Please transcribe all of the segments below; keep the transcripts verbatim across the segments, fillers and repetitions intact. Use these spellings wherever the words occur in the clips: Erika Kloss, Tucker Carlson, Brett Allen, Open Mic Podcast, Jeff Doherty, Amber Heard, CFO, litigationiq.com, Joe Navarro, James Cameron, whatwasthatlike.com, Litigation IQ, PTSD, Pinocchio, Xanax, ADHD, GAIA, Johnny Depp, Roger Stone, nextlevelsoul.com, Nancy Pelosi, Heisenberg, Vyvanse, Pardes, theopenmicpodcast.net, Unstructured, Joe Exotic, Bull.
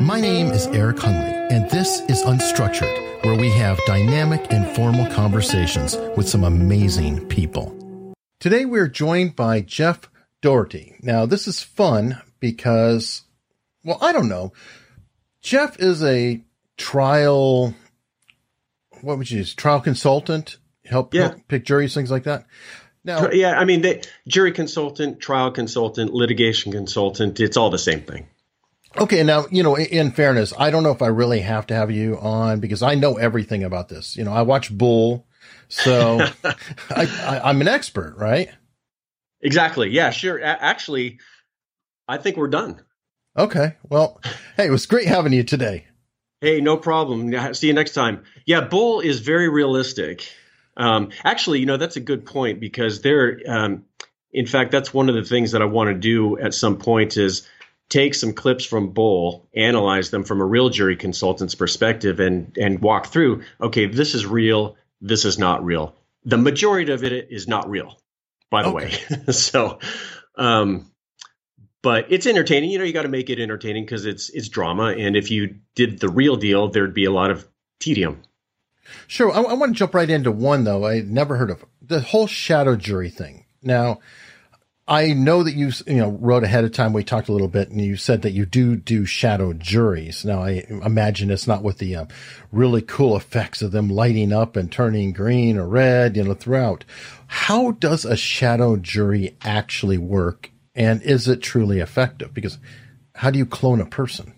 My name is Eric Hunley, and this is Unstructured, where we have dynamic, informal conversations with some amazing people. Today, we're joined by Jeff Doherty. Now, this is fun because, well, I don't know. Jeff is a trial, what would you use, trial consultant, help, yeah. help pick juries, things like that. Now, yeah, I mean, they, jury consultant, trial consultant, litigation consultant, it's all the same thing. Okay, now, you know, in, in fairness, I don't know if I really have to have you on because I know everything about this. You know, I watch Bull, so I, I, I'm an expert, right? Exactly. Yeah, sure. A- actually, I think we're done. Okay. Well, hey, it was great having you today. Hey, no problem. See you next time. Yeah, Bull is very realistic. Um, actually, you know, that's a good point because there, um, in fact, that's one of the things that I want to do at some point is take some clips from Bull, analyze them from a real jury consultant's perspective and, and walk through, okay, this is real. This is not real. The majority of it is not real, by the okay. way. so, um, but it's entertaining. You know, you got to make it entertaining because it's, it's drama. And if you did the real deal, there'd be a lot of tedium. Sure. I, I want to jump right into one, though. I had never heard of the whole shadow jury thing. Now, I know that you, you know, wrote ahead of time. We talked a little bit and you said that you do do shadow juries. Now, I imagine it's not with the uh, really cool effects of them lighting up and turning green or red, you know, throughout. How does a shadow jury actually work? And is it truly effective? Because how do you clone a person?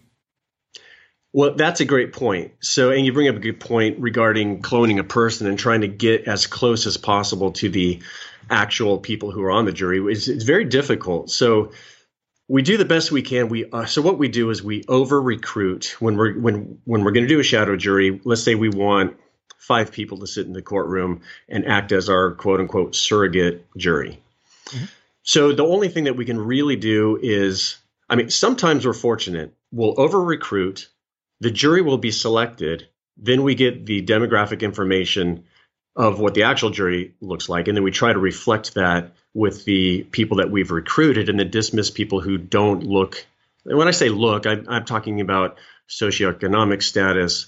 Well, that's a great point. So, and you bring up a good point regarding cloning a person and trying to get as close as possible to the actual people who are on the jury. It's, it's very difficult. So, we do the best we can. We uh, so what we do is we over recruit when we're when when we're going to do a shadow jury. Let's say we want five people to sit in the courtroom and act as our quote unquote surrogate jury. Mm-hmm. So the only thing that we can really do is, I mean, sometimes we're fortunate. We'll over recruit. The jury will be selected, then we get the demographic information of what the actual jury looks like, and then we try to reflect that with the people that we've recruited and then dismiss people who don't look. And when I say look, I'm, I'm talking about socioeconomic status,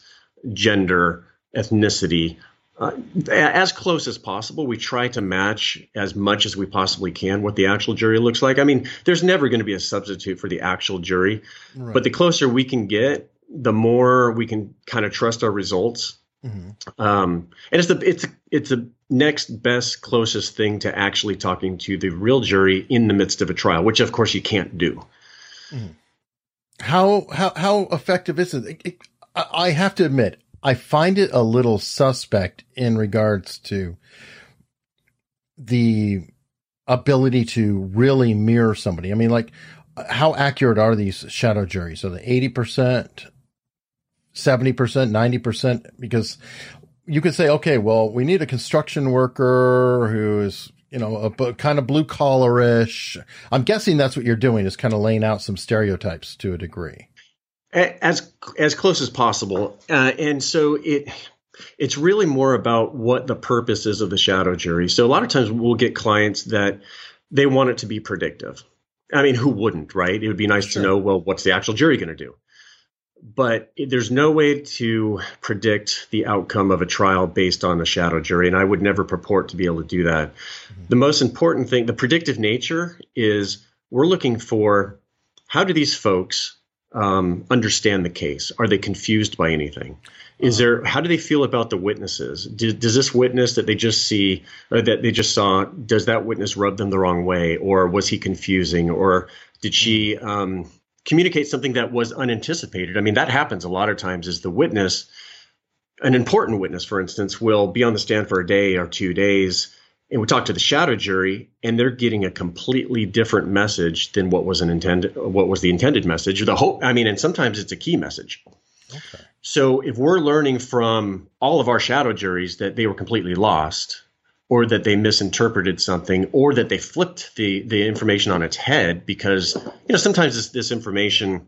gender, ethnicity. Uh, as close as possible, we try to match as much as we possibly can what the actual jury looks like. I mean, there's never going to be a substitute for the actual jury, right. But the closer we can get, the more we can kind of trust our results. Mm-hmm. Um, and it's the, it's, it's the next best closest thing to actually talking to the real jury in the midst of a trial, which of course you can't do. Mm. How, how, how effective is it? It, it? I have to admit, I find it a little suspect in regards to the ability to really mirror somebody. I mean, like how accurate are these shadow juries? Are they eighty percent? seventy percent, ninety percent, because you could say, okay, well, we need a construction worker who's, you know, a b- kind of blue collar-ish. I'm guessing that's what you're doing is kind of laying out some stereotypes to a degree. As as close as possible. Uh, and so it it's really more about what the purpose is of the shadow jury. So a lot of times we'll get clients that they want it to be predictive. I mean, who wouldn't, right? It would be nice sure. to know, well, what's the actual jury going to do? But there's no way to predict the outcome of a trial based on a shadow jury, and I would never purport to be able to do that. Mm-hmm. The most important thing, the predictive nature, is we're looking for how do these folks um, understand the case? Are they confused by anything? Is uh-huh. there how do they feel about the witnesses? Do, does this witness that they just see or that they just saw, does that witness rub them the wrong way, or was he confusing, or did she? Um, communicate something that was unanticipated. I mean, that happens a lot of times is the witness, an important witness, for instance, will be on the stand for a day or two days, and we talk to the shadow jury, and they're getting a completely different message than what was an intended, what was the intended message or the hope. I mean, and sometimes it's a key message. Okay. So if we're learning from all of our shadow juries that they were completely lost, or that they misinterpreted something, or that they flipped the the information on its head because, you know, sometimes this, this information,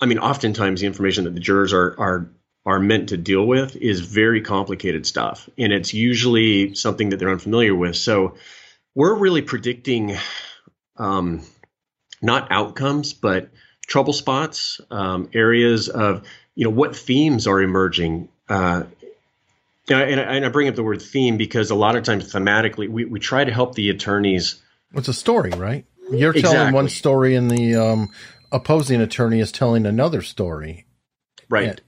I mean, oftentimes the information that the jurors are are are meant to deal with is very complicated stuff. And it's usually something that they're unfamiliar with. So we're really predicting um, not outcomes, but trouble spots, um, areas of, you know, what themes are emerging. Uh, and, I, and I bring up the word theme because a lot of times thematically we, we try to help the attorneys. It's a story, right? You're exactly. telling one story and the um, opposing attorney is telling another story. Right.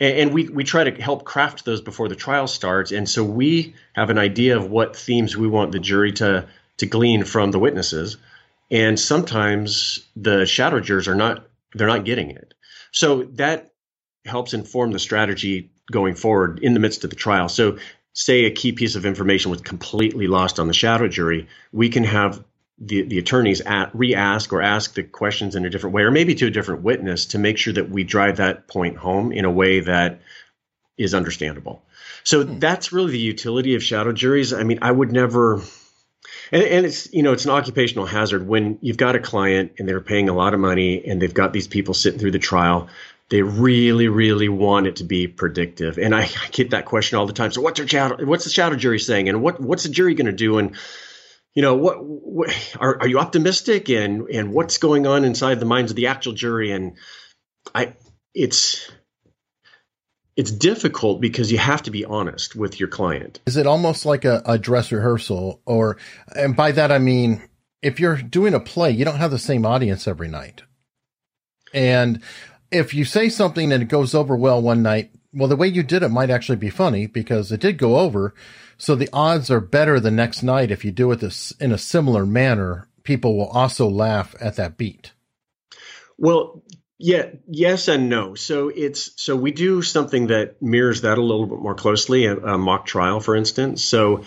And, And we, we try to help craft those before the trial starts. And so we have an idea of what themes we want the jury to to glean from the witnesses. And sometimes the shadow jurors are not they're not getting it. So that helps inform the strategy going forward in the midst of the trial. So say a key piece of information was completely lost on the shadow jury, we can have the, the attorneys at, re-ask or ask the questions in a different way, or maybe to a different witness, to make sure that we drive that point home in a way that is understandable. So hmm. that's really the utility of shadow juries. I mean, I would never, and, and it's, you know, it's an occupational hazard when you've got a client and they're paying a lot of money and they've got these people sitting through the trial. They really, really want it to be predictive. And I, I get that question all the time. So what's our shadow, what's the shadow jury saying? And what, what's the jury going to do? And, you know, what, what are, are you optimistic, and and what's going on inside the minds of the actual jury? And I, it's it's difficult because you have to be honest with your client. Is it almost like a, a dress rehearsal? Or, and by that I mean, if you're doing a play, you don't have the same audience every night. And if you say something and it goes over well one night, well, the way you did it might actually be funny because it did go over. So the odds are better the next night. If you do it this in a similar manner, people will also laugh at that beat. Well, yeah, yes and no. So it's, so we do something that mirrors that a little bit more closely, a, a mock trial, for instance. So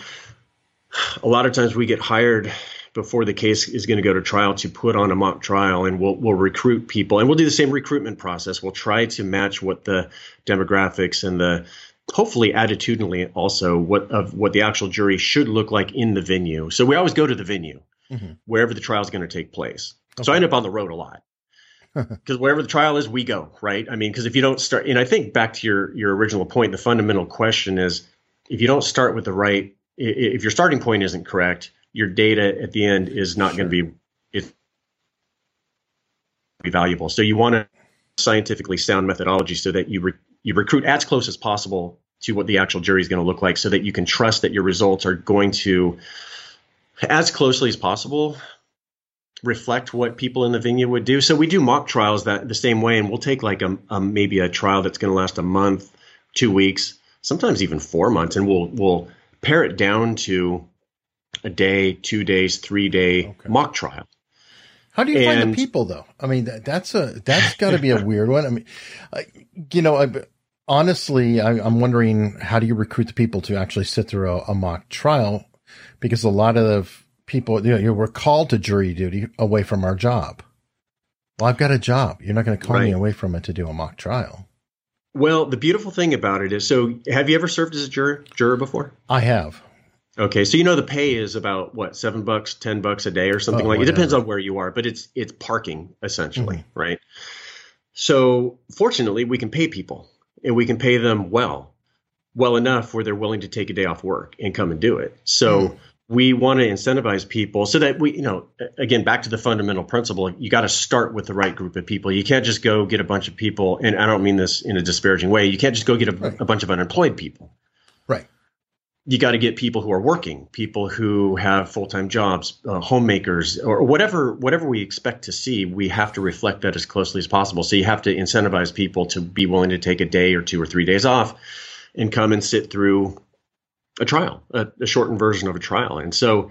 a lot of times we get hired before the case is going to go to trial to put on a mock trial, and we'll, we'll recruit people, and we'll do the same recruitment process. We'll try to match what the demographics and the, hopefully attitudinally also what of what the actual jury should look like in the venue. So we always go to the venue, mm-hmm. wherever the trial is going to take place. Okay. So I end up on the road a lot because wherever the trial is, we go, right? I mean, because if you don't start, and I think back to your, your original point, the fundamental question is, if you don't start with the right, if your starting point isn't correct, your data at the end is not sure. going to be it's be valuable. So you want to scientifically sound methodology so that you, re, you recruit as close as possible to what the actual jury is going to look like, so that you can trust that your results are going to, as closely as possible, reflect what people in the venue would do. So we do mock trials that the same way, and we'll take like a, a maybe a trial that's going to last a month, two weeks, sometimes even four months, and we'll we'll pare it down to a day, two days, three day okay. mock trial. How do you and, find the people though? I mean, that, that's a, that's gotta be a weird one. I mean, uh, you know, I, honestly, I, I'm wondering, how do you recruit the people to actually sit through a, a mock trial? Because a lot of people, you know, you were called to jury duty away from our job. Well, I've got a job. You're not going to call right. me away from it to do a mock trial. Well, the beautiful thing about it is, so have you ever served as a juror, juror before? I have. Okay, so you know the pay is about what, seven bucks, ten bucks a day, or something oh, like. Whatever. It depends on where you are, but it's it's parking essentially, mm-hmm. right? So fortunately, we can pay people, and we can pay them well, well enough where they're willing to take a day off work and come and do it. So mm-hmm. we want to incentivize people so that we, you know, again, back to the fundamental principle, you got to start with the right group of people. You can't just go get a bunch of people, and I don't mean this in a disparaging way. You can't just go get a, right. a bunch of unemployed people, right? You got to get people who are working, people who have full-time jobs, uh, homemakers, or whatever whatever we expect to see. We have to reflect that as closely as possible. So you have to incentivize people to be willing to take a day or two or three days off and come and sit through a trial, a, a shortened version of a trial. And so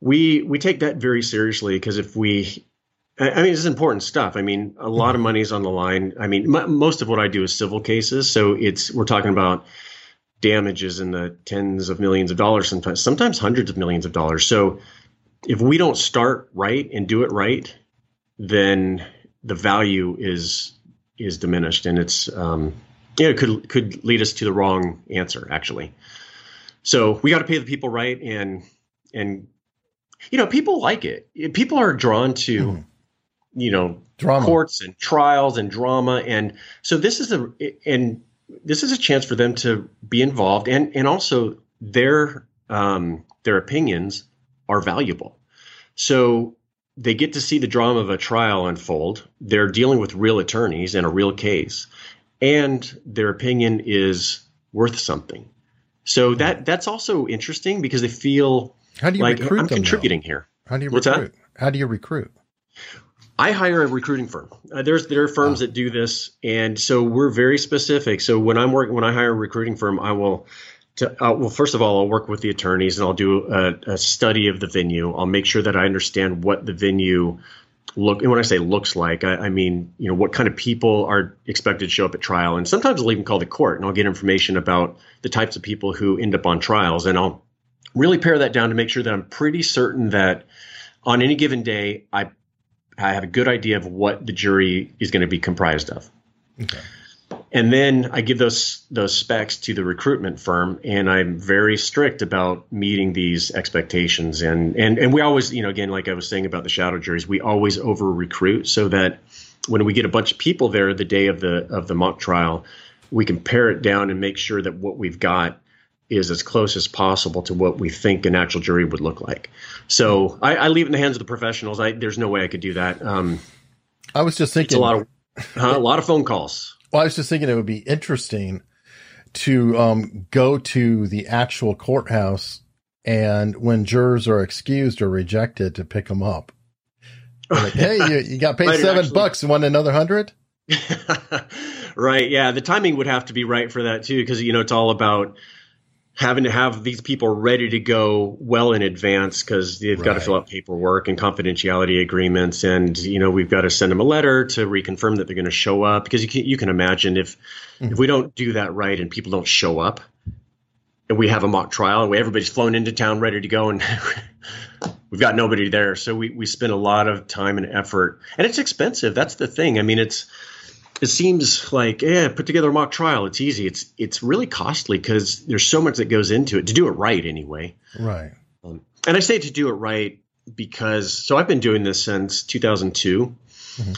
we we take that very seriously, because if we – I mean, it's important stuff. I mean, a lot of money is on the line. I mean, m- most of what I do is civil cases, so it's we're talking about – damages in the tens of millions of dollars, sometimes sometimes hundreds of millions of dollars. So if we don't start right and do it right, then the value is is diminished, and it's um yeah, it could could lead us to the wrong answer, actually. So we got to pay the people right, and and you know, people like it. People are drawn to mm. you know drama. Courts and trials and drama, and so this is a and this is a chance for them to be involved, and, and also their um, their opinions are valuable. So they get to see the drama of a trial unfold. They're dealing with real attorneys in a real case, and their opinion is worth something. So that that's also interesting because they feel How do you like recruit I'm them, contributing though? Here. How do you What's recruit? That? How do you recruit? I hire a recruiting firm. Uh, there's there are firms oh. that do this, and so we're very specific. So when I'm working, when I hire a recruiting firm, I will. To, uh, well, first of all, I'll work with the attorneys and I'll do a, a study of the venue. I'll make sure that I understand what the venue look. And when I say looks like, I, I mean, you know, what kind of people are expected to show up at trial. And sometimes I'll even call the court and I'll get information about the types of people who end up on trials. And I'll really pare that down to make sure that I'm pretty certain that on any given day, I I have a good idea of what the jury is going to be comprised of. Okay. And then I give those those specs to the recruitment firm, and I'm very strict about meeting these expectations. And and and we always, you know, again, like I was saying about the shadow juries, we always over recruit so that when we get a bunch of people there the day of the of the mock trial, we can pare it down and make sure that what we've got is as close as possible to what we think an actual jury would look like. So I, I leave it in the hands of the professionals. I, there's no way I could do that. Um, I was just thinking it's a lot of huh, a lot of phone calls. Well, I was just thinking it would be interesting to um, go to the actual courthouse and when jurors are excused or rejected to pick them up. Like, hey, you, you got paid seven actually. bucks and want another hundred? Right. Yeah. The timing would have to be right for that, too, because, you know, it's all about having to have these people ready to go well in advance because they've right. got to fill out paperwork and confidentiality agreements. And, you know, we've got to send them a letter to reconfirm that they're going to show up because you can, you can imagine if, mm-hmm. if we don't do that right and people don't show up and we have a mock trial and we, everybody's flown into town ready to go and we've got nobody there. So we, we spend a lot of time and effort, and it's expensive. That's the thing. I mean, it's, It seems like, yeah, put together a mock trial. It's easy. It's it's really costly because there's so much that goes into it to do it right anyway. Right. Um, and I say to do it right because so I've been doing this since two thousand two, mm-hmm.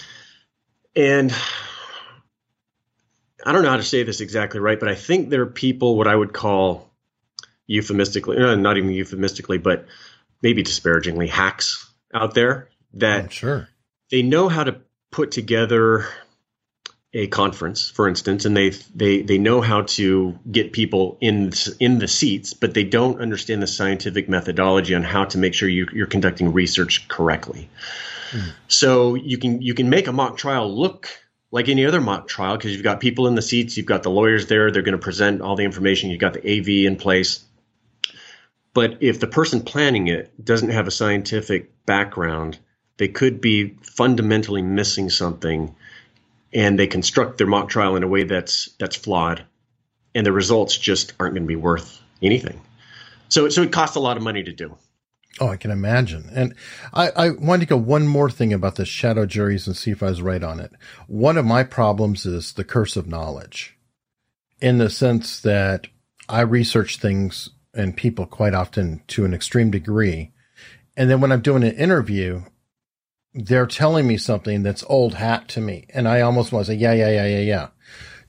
and I don't know how to say this exactly right, but I think there are people what I would call euphemistically, no, not even euphemistically, but maybe disparagingly, hacks out there that I'm sure they know how to put together a conference, for instance, and they they they know how to get people in in the seats, but they don't understand the scientific methodology on how to make sure you, you're conducting research correctly. Mm. So you can you can make a mock trial look like any other mock trial because you've got people in the seats, you've got the lawyers there, they're going to present all the information, you've got the A V in place. But if the person planning it doesn't have a scientific background, they could be fundamentally missing something. And they construct their mock trial in a way that's that's flawed, and the results just aren't going to be worth anything. So, so it costs a lot of money to do. Oh, I can imagine. And I, I wanted to go one more thing about the shadow juries and see if I was right on it. One of my problems is the curse of knowledge, in the sense that I research things and people quite often to an extreme degree, and then when I'm doing an interview, they're telling me something that's old hat to me. And I almost want to say, yeah, yeah, yeah, yeah, yeah.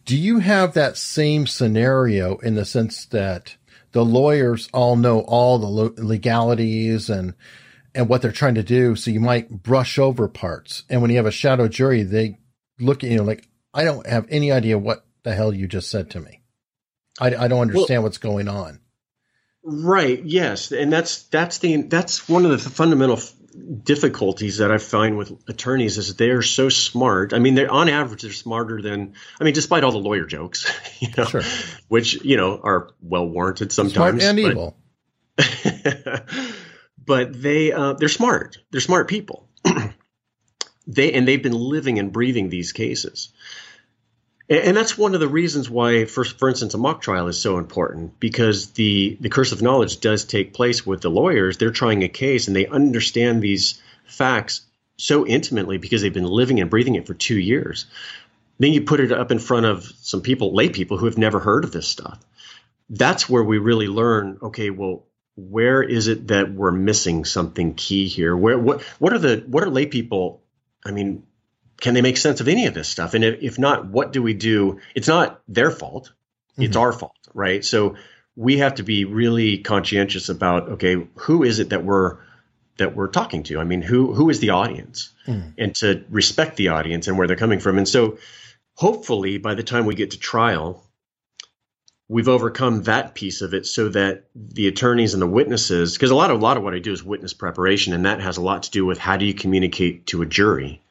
Do you have that same scenario in the sense that the lawyers all know all the lo- legalities and, and what they're trying to do? So you might brush over parts. And when you have a shadow jury, they look at you like, I don't have any idea what the hell you just said to me. I, I don't understand well, what's going on. Right. Yes. And that's, that's the, that's one of the fundamental f- difficulties that I find with attorneys is that they are so smart. I mean, they're on average, they're smarter than, I mean, despite all the lawyer jokes, you know, sure. which, you know, are well warranted sometimes. Smart and but, evil. But they, uh, they're smart. They're smart people. they, and they've been living and breathing these cases. And, and that's one of the reasons why, for, for instance, a mock trial is so important because the, the curse of knowledge does take place with the lawyers. They're trying a case and they understand these facts so intimately because they've been living and breathing it for two years. Then you put it up in front of some people, lay people who have never heard of this stuff. That's where we really learn, okay, well, where is it that we're missing something key here? Where what what are the what are lay people? I mean, can they make sense of any of this stuff? And if not, what do we do? It's not their fault. It's mm-hmm. our fault, right? So we have to be really conscientious about, okay, who is it that we're that we're talking to. I mean, who who is the audience? Mm. And to respect the audience and where they're coming from. And so hopefully by the time we get to trial, we've overcome that piece of it so that the attorneys and the witnesses, because a lot of a lot of what I do is witness preparation, and that has a lot to do with how do you communicate to a jury.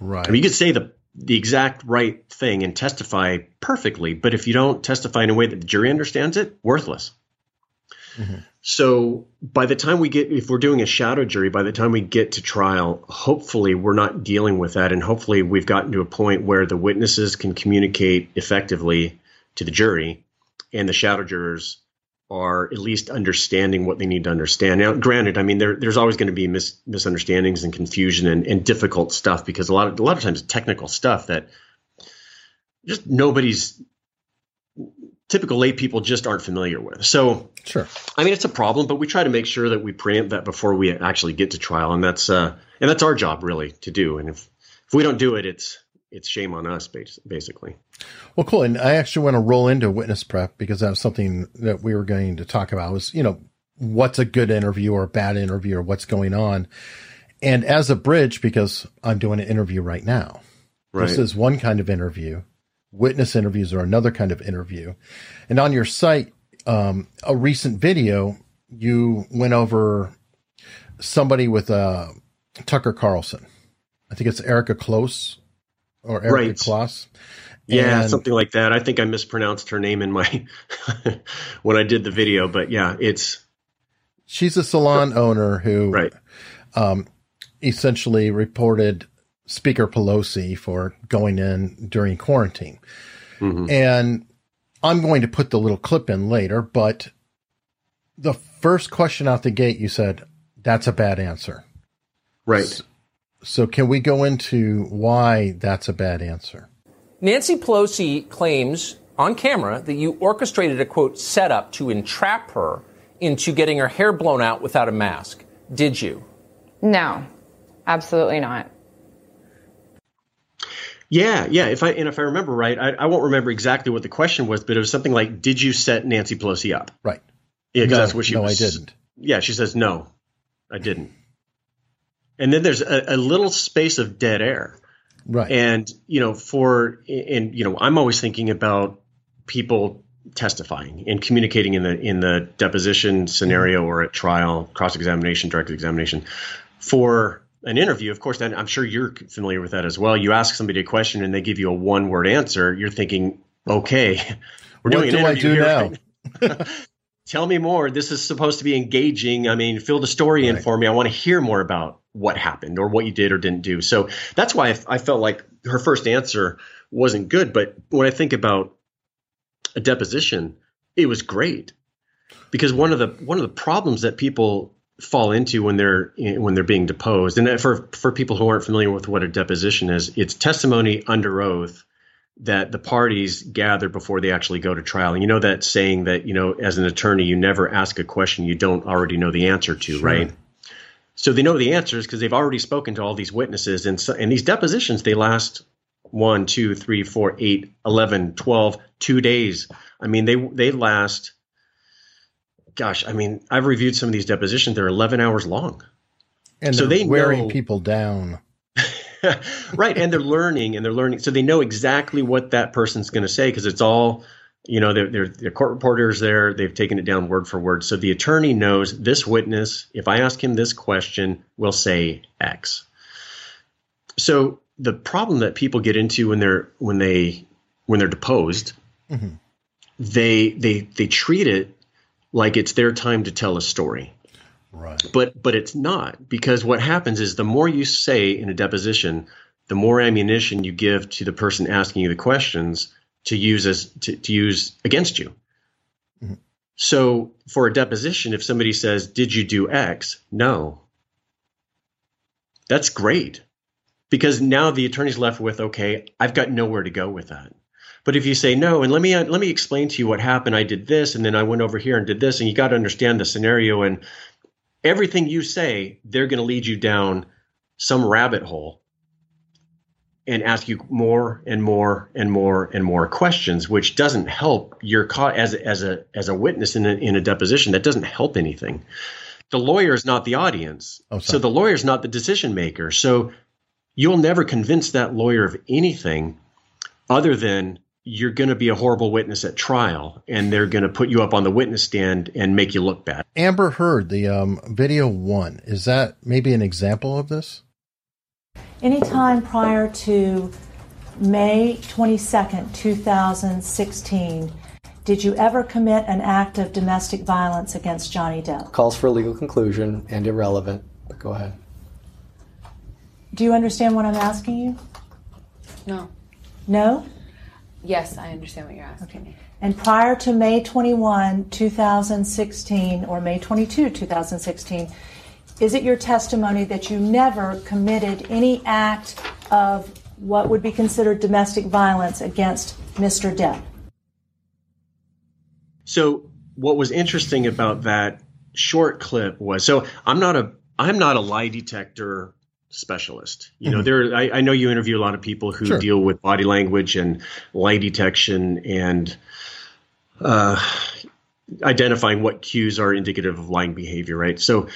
Right. I mean, you could say the the exact right thing and testify perfectly, but if you don't testify in a way that the jury understands it, worthless. Mm-hmm. So by the time we get, if we're doing a shadow jury, by the time we get to trial, hopefully we're not dealing with that, and hopefully we've gotten to a point where the witnesses can communicate effectively to the jury, and the shadow jurors are at least understanding what they need to understand. Now, granted, I mean, there, there's always going to be mis, misunderstandings and confusion and, and difficult stuff, because a lot of a lot of times it's technical stuff that just nobody's typical lay people just aren't familiar with. So, sure, I mean, it's a problem, but we try to make sure that we preempt that before we actually get to trial, and that's uh, and that's our job really to do. And if if we don't do it, it's it's shame on us, basically. Well, cool. And I actually want to roll into witness prep, because that was something that we were going to talk about was, you know, what's a good interview or a bad interview, or what's going on. And as a bridge, because I'm doing an interview right now, right. This is one kind of interview. Witness interviews are another kind of interview. And on your site, um, a recent video, you went over somebody with uh, Tucker Carlson. I think it's Erika Kloss. Or Erika right. Kloss. Yeah, and something like that. I think I mispronounced her name in my when I did the video, but yeah, it's she's a salon her, owner who right. um, essentially reported Speaker Pelosi for going in during quarantine. Mm-hmm. And I'm going to put the little clip in later, but the first question out the gate, you said, that's a bad answer. Right. So, So can we go into why that's a bad answer? Nancy Pelosi claims on camera that you orchestrated a, quote, setup to entrap her into getting her hair blown out without a mask. Did you? No, absolutely not. Yeah, yeah. If I and if I remember right, I, I won't remember exactly what the question was, but it was something like, did you set Nancy Pelosi up? Right. Yeah, because no, that's what she no, was. No, I didn't. Yeah, she says, no, I didn't. And then there's a, a little space of dead air. Right. And, you know, for and, you know, I'm always thinking about people testifying and communicating in the in the deposition scenario or at trial, cross-examination, direct examination. For an interview, of course, and I'm sure you're familiar with that as well. You ask somebody a question and they give you a one-word answer. You're thinking, OK, we're doing an interview here. What do I do now? Tell me more. This is supposed to be engaging. I mean, fill the story in right. for me. I want to hear more about what happened or what you did or didn't do. So that's why I, f- I felt like her first answer wasn't good. But when I think about a deposition, it was great, because one of the one of the problems that people fall into when they're when they're being deposed, and for for people who aren't familiar with what a deposition is, it's testimony under oath that the parties gather before they actually go to trial. And you know that saying that, you know, as an attorney, you never ask a question you don't already know the answer to, sure. right? So they know the answers because they've already spoken to all these witnesses. And, so, and these depositions, they last one, two, three, four, eight, eleven, twelve, two days. I mean, they they last, gosh, I mean, I've reviewed some of these depositions. They're eleven hours long. And so they're they wearing know, people down. Right. And they're learning and they're learning. So they know exactly what that person's going to say, because it's all, you know, they're, they're, they're court reporters there. They've taken it down word for word. So the attorney knows this witness, if I ask him this question, will say X. So the problem that people get into when they're when they when they're deposed, mm-hmm. they they they treat it like it's their time to tell a story. Right. But but it's not, because what happens is the more you say in a deposition, the more ammunition you give to the person asking you the questions to use as to, to use against you. Mm-hmm. So for a deposition, if somebody says, did you do X? No. That's great, because now the attorney's left with, OK, I've got nowhere to go with that. But if you say no, and let me let me explain to you what happened. I did this and then I went over here and did this, and you got to understand the scenario, and everything you say, they're going to lead you down some rabbit hole and ask you more and more and more and more questions, which doesn't help your cause as as a as a witness in a, in a deposition. That doesn't help anything. the lawyer is not the audience. Oh, so the lawyer is not the decision maker. So you'll never convince that lawyer of anything other than you're going to be a horrible witness at trial, and they're going to put you up on the witness stand and make you look bad. Amber Heard, the um, video one, is that maybe an example of this? Anytime prior to May twenty-second, two thousand sixteen, did you ever commit an act of domestic violence against Johnny Depp? Calls for a legal conclusion and irrelevant, but go ahead. Do you understand what I'm asking you? No. No? Yes, I understand what you're asking me. Okay. And prior to May twenty-first, two thousand sixteen, or May twenty-second, two thousand sixteen, is it your testimony that you never committed any act of what would be considered domestic violence against Mister Depp? So what was interesting about that short clip was, so I'm not a I'm not a lie detector specialist. You know, mm-hmm. there I, I know you interview a lot of people who sure. deal with body language and lie detection and uh, identifying what cues are indicative of lying behavior, right? So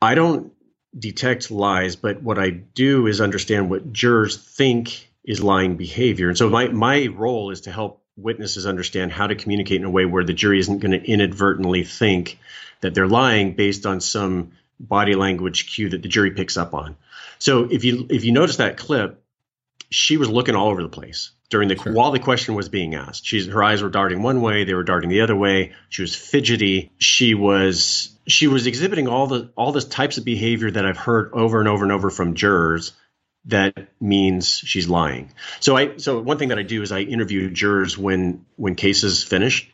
I don't detect lies, but what I do is understand what jurors think is lying behavior. And so my, my role is to help witnesses understand how to communicate in a way where the jury isn't going to inadvertently think that they're lying based on some body language cue that the jury picks up on. So if you if you notice that clip, she was looking all over the place during the sure. while the question was being asked. She's her eyes were darting one way, they were darting the other way. She was fidgety. She was she was exhibiting all the all the types of behavior that I've heard over and over and over from jurors. That means she's lying. So I so one thing that I do is I interview jurors when when cases finish.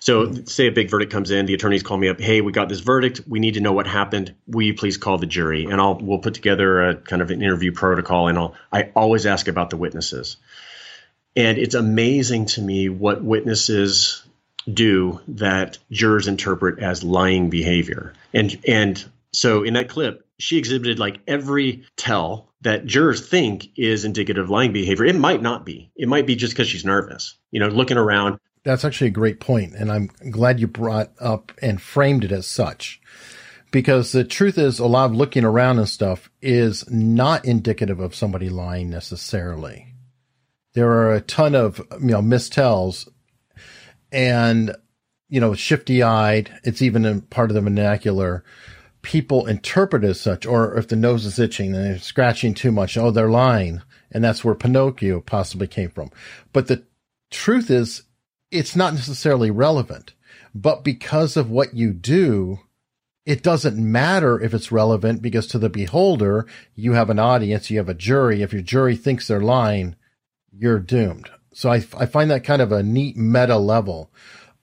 So say a big verdict comes in, the attorneys call me up, hey, we got this verdict. We need to know what happened. Will you please call the jury? And I'll we'll put together a kind of an interview protocol, and I'll I always ask about the witnesses. And it's amazing to me what witnesses do that jurors interpret as lying behavior. And and so in that clip, she exhibited like every tell that jurors think is indicative of lying behavior. It might not be. It might be just because she's nervous, you know, looking around. That's actually a great point, and I'm glad you brought up and framed it as such, because the truth is a lot of looking around and stuff is not indicative of somebody lying necessarily. There are a ton of, you know, mistells and, you know, shifty-eyed. It's even a part of the vernacular. People interpret as such, or if the nose is itching and they're scratching too much, oh, they're lying. And that's where Pinocchio possibly came from. But the truth is, it's not necessarily relevant, but because of what you do, it doesn't matter if it's relevant, because to the beholder, you have an audience, you have a jury. If your jury thinks they're lying, you're doomed. So I, I find that kind of a neat meta level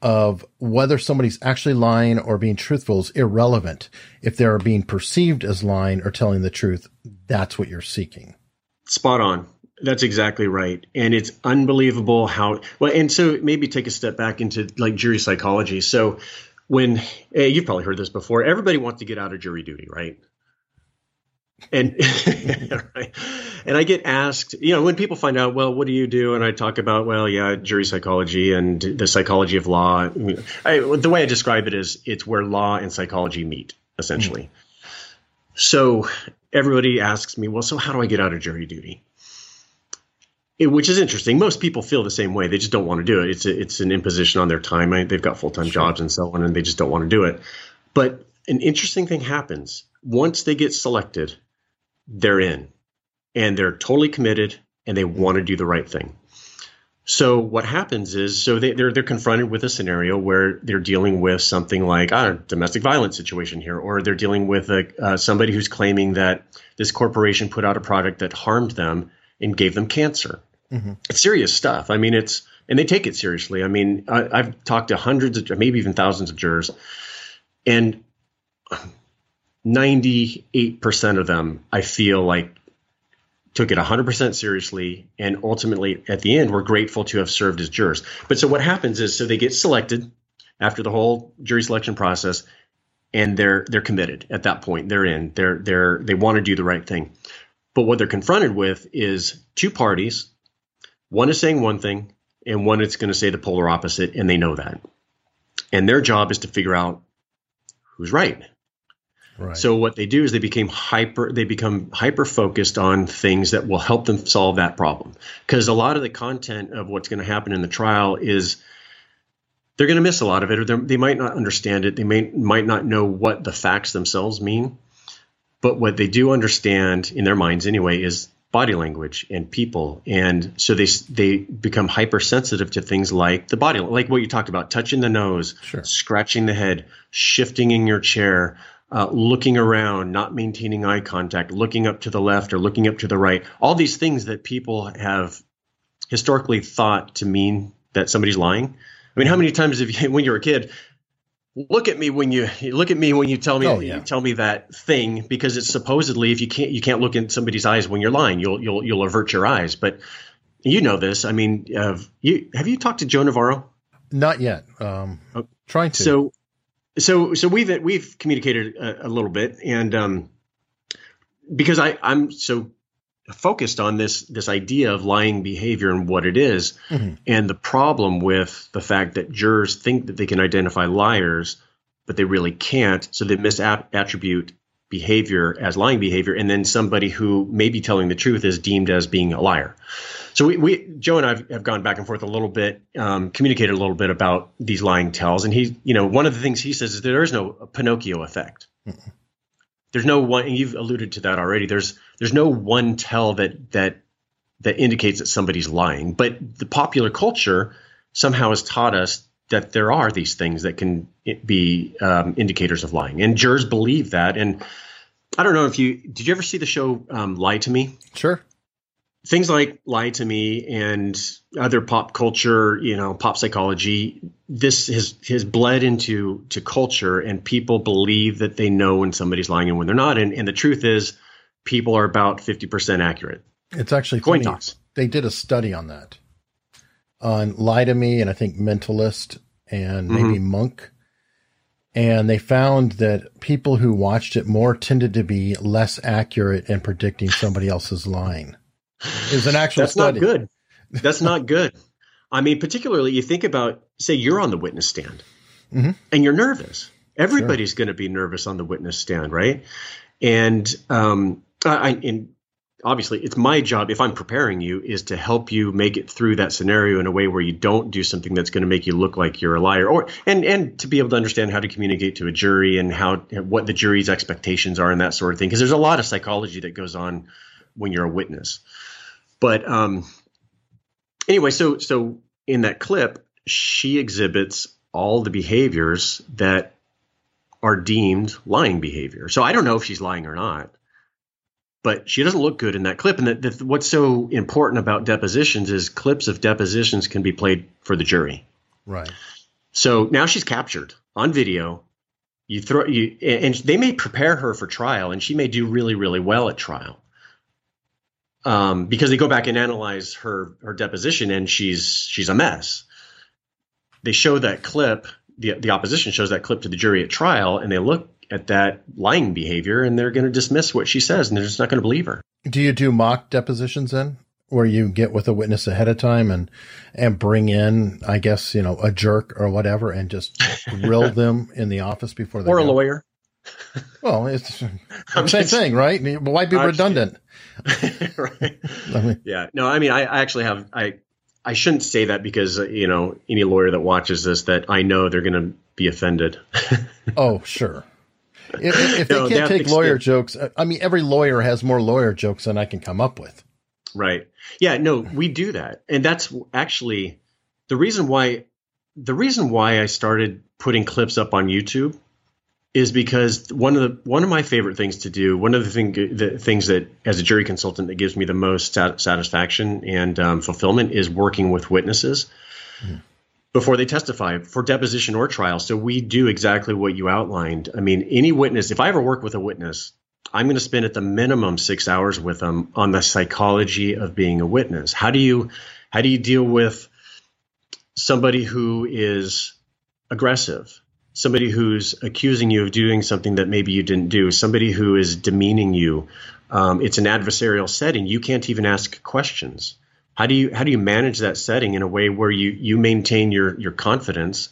of whether somebody's actually lying or being truthful is irrelevant. If they're being perceived as lying or telling the truth, that's what you're seeking. Spot on. That's exactly right. And it's unbelievable how well, and so maybe take a step back into like jury psychology. So when hey, you've probably heard this before, everybody wants to get out of jury duty, right? And right. And I get asked, you know, when people find out, well, what do you do? And I talk about, well, yeah, jury psychology and the psychology of law. I, the way I describe it is it's where law and psychology meet, essentially. Mm-hmm. So everybody asks me, well, so how do I get out of jury duty? It, which is interesting. Most people feel the same way. They just don't want to do it. It's a, it's an imposition on their time. I, they've got full-time sure. jobs and so on, and they just don't want to do it. But an interesting thing happens. Once they get selected, they're in, and they're totally committed, and they want to do the right thing. So what happens is, so they, they're they're confronted with a scenario where they're dealing with something like ah, a domestic violence situation here, or they're dealing with a, uh, somebody who's claiming that this corporation put out a product that harmed them and gave them cancer. Mm-hmm. It's serious stuff. I mean, it's and they take it seriously. I mean, I, I've talked to hundreds of, maybe even thousands of jurors, and ninety-eight percent of them, I feel like, took it one hundred percent seriously, and ultimately, at the end, were grateful to have served as jurors. But so what happens is, so they get selected after the whole jury selection process, and they're they're committed at that point. They're in. They're they're they want to do the right thing. But what they're confronted with is two parties. One is saying one thing, and one is going to say the polar opposite, and they know that. And their job is to figure out who's right. Right. So what they do is they became hyper, they become hyper focused on things that will help them solve that problem. Because a lot of the content of what's going to happen in the trial is they're going to miss a lot of it, or they might not understand it. They may might not know what the facts themselves mean. But what they do understand in their minds anyway is body language and people. And so they they become hypersensitive to things like the body, like what you talked about, touching the nose, sure. scratching the head, shifting in your chair, Uh, looking around, not maintaining eye contact, looking up to the left or looking up to the right, all these things that people have historically thought to mean that somebody's lying. I mean, how many times have you, when you were a kid, look at me when you look at me when you tell me oh, yeah. you tell me that thing, because it's supposedly if you can't you can't look in somebody's eyes when you're lying, you'll you'll you'll avert your eyes. But you know this. I mean, uh, you have you talked to Joe Navarro? Not yet. Um, okay. Trying to. So. So, so we've we've communicated a, a little bit, and um, because I, I'm so focused on this this idea of lying behavior and what it is, mm-hmm. and the problem with the fact that jurors think that they can identify liars, but they really can't. So they misattribute behavior as lying behavior, and then somebody who may be telling the truth is deemed as being a liar. So we, we Joe and I have gone back and forth a little bit, um, communicated a little bit about these lying tells. And he, you know, one of the things he says is there is no Pinocchio effect. Mm-hmm. There's no one, and you've alluded to that already. There's there's no one tell that that that indicates that somebody's lying. But the popular culture somehow has taught us that there are these things that can be um, indicators of lying, and jurors believe that. And I don't know if you did you ever see the show um, Lie to Me? Sure. Things like Lie to Me and other pop culture, you know, pop psychology. This has has bled into to culture, and people believe that they know when somebody's lying and when they're not. And, and the truth is, people are about fifty percent accurate. It's actually coin toss. They did a study on that. On Lie to Me, and I think Mentalist, and maybe mm-hmm. Monk. And they found that people who watched it more tended to be less accurate in predicting somebody else's lying. It was an actual That's study. That's not good. That's not good. I mean, particularly you think about, say you're on the witness stand mm-hmm. and you're nervous. Everybody's sure. going to be nervous on the witness stand, right? And um, I, and obviously, it's my job, if I'm preparing you, is to help you make it through that scenario in a way where you don't do something that's going to make you look like you're a liar, or and and to be able to understand how to communicate to a jury and how what the jury's expectations are and that sort of thing. Because there's a lot of psychology that goes on when you're a witness. But um, anyway, so so in that clip, she exhibits all the behaviors that are deemed lying behavior. So I don't know if she's lying or not. But she doesn't look good in that clip. And that, that what's so important about depositions is clips of depositions can be played for the jury. Right. So now she's captured on video. You throw you, and they may prepare her for trial, and she may do really, really well at trial. Um, because they go back and analyze her her deposition, and she's she's a mess. They show that clip. The the opposition shows that clip to the jury at trial, and they look at that lying behavior, and they're going to dismiss what she says, and they're just not going to believe her. Do you do mock depositions then, where you get with a witness ahead of time and, and bring in, I guess, you know, a jerk or whatever, and just grill them in the office before they Or go. A lawyer. Well, it's the I'm same just, thing, right? But why be I'm redundant? Just, right. I mean, yeah. No, I mean, I, I actually have, I, I shouldn't say that because, you know, any lawyer that watches this, that I know they're going to be offended. Oh, sure. If, if they no, can't take extent. lawyer jokes, I mean, every lawyer has more lawyer jokes than I can come up with. Right. Yeah, no, we do that. And that's actually the reason why the reason why I started putting clips up on YouTube is because one of the one of my favorite things to do, one of the, thing, the things that as a jury consultant that gives me the most sat- satisfaction and um, fulfillment is working with witnesses. Mm. Before they testify for deposition or trial. So we do exactly what you outlined. I mean, any witness, if I ever work with a witness, I'm going to spend at the minimum six hours with them on the psychology of being a witness. How do you, how do you deal with somebody who is aggressive, somebody who's accusing you of doing something that maybe you didn't do, somebody who is demeaning you? Um, it's an adversarial setting. You can't even ask questions. How do you how do you manage that setting in a way where you you maintain your your confidence?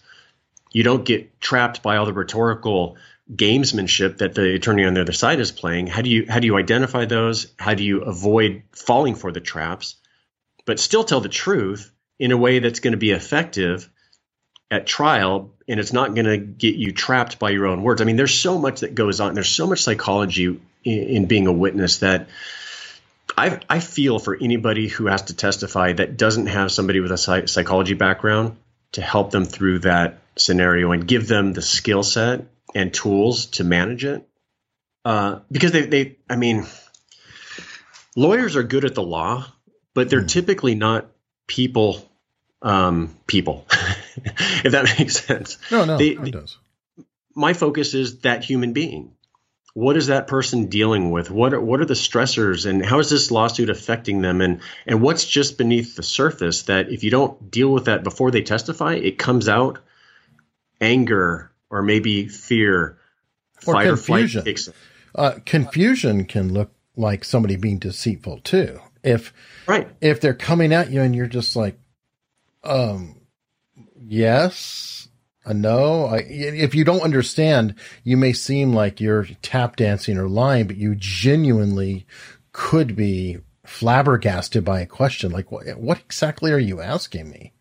You don't get trapped by all the rhetorical gamesmanship that the attorney on the other side is playing. How do you how do you identify those? How do you avoid falling for the traps, but still tell the truth in a way that's going to be effective at trial, and it's not going to get you trapped by your own words? I mean, there's so much that goes on. There's so much psychology in, in being a witness that I, I feel for anybody who has to testify that doesn't have somebody with a psych- psychology background to help them through that scenario and give them the skill set and tools to manage it. Uh, because they, they, I mean, lawyers are good at the law, but they're mm. typically not people, um, people, if that makes sense. No, no, they, no it they, does. My focus is that human being. What is that person dealing with? What are, what are the stressors, and how is this lawsuit affecting them? And, and what's just beneath the surface that if you don't deal with that before they testify, it comes out anger or maybe fear, or fight confusion. Or flight takes them. Uh, confusion can look like somebody being deceitful too. If, right. if they're coming at you and you're just like, um, yes, a no. I, if you don't understand, you may seem like you're tap dancing or lying, but you genuinely could be flabbergasted by a question. Like, what, what exactly are you asking me?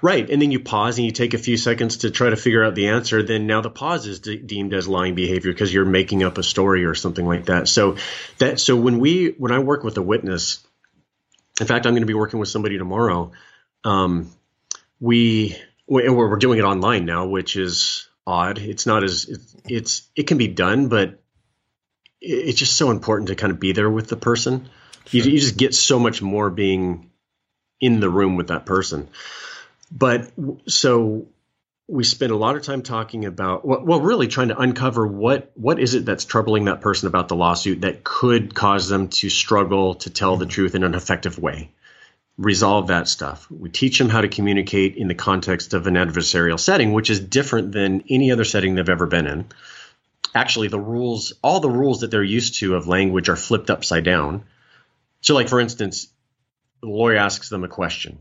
Right. And then you pause and you take a few seconds to try to figure out the answer. Then now the pause is de- deemed as lying behavior because you're making up a story or something like that. So that, so when we, when I work with a witness, in fact, I'm going to be working with somebody tomorrow. Um, we, We're doing it online now, which is odd. It's not as it's, it's it can be done, but it's just so important to kind of be there with the person. Sure. You, you just get so much more being in the room with that person. But so we spend a lot of time talking about, well, really trying to uncover what what is it that's troubling that person about the lawsuit that could cause them to struggle to tell mm-hmm. the truth in an effective way. Resolve that stuff. We teach them how to communicate in the context of an adversarial setting, which is different than any other setting they've ever been in. Actually, the rules, all the rules that they're used to of language are flipped upside down. So like, for instance, the lawyer asks them a question.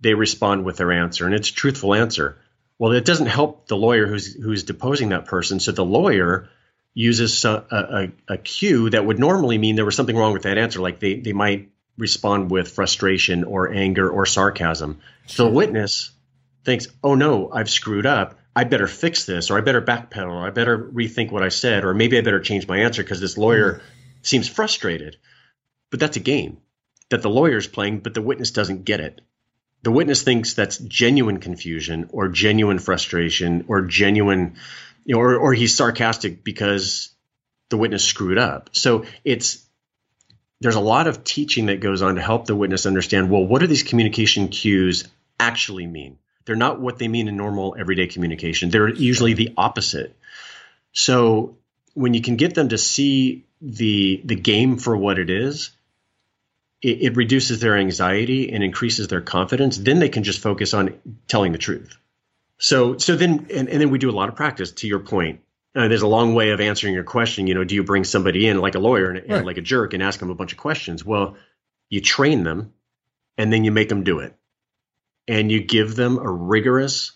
They respond with their answer, and it's a truthful answer. Well, it doesn't help the lawyer who's who's deposing that person. So the lawyer uses a, a, a cue that would normally mean there was something wrong with that answer. Like they, they might respond with frustration or anger or sarcasm. So the witness thinks, oh no, I've screwed up. I better fix this, or I better backpedal, or I better rethink what I said, or maybe I better change my answer because this lawyer mm. seems frustrated. But that's a game that the lawyer's playing, but the witness doesn't get it. The witness thinks that's genuine confusion or genuine frustration or genuine, you know, or, or he's sarcastic because the witness screwed up. So it's, there's a lot of teaching that goes on to help the witness understand, well, what do these communication cues actually mean? They're not what they mean in normal everyday communication. They're usually the opposite. So when you can get them to see the the game for what it is, it, it reduces their anxiety and increases their confidence. Then they can just focus on telling the truth. So so then and, and then we do a lot of practice, to your point. Uh, there's a long way of answering your question. You know, do you bring somebody in like a lawyer and, right. and like a jerk and ask them a bunch of questions? Well, you train them and then you make them do it. And you give them a rigorous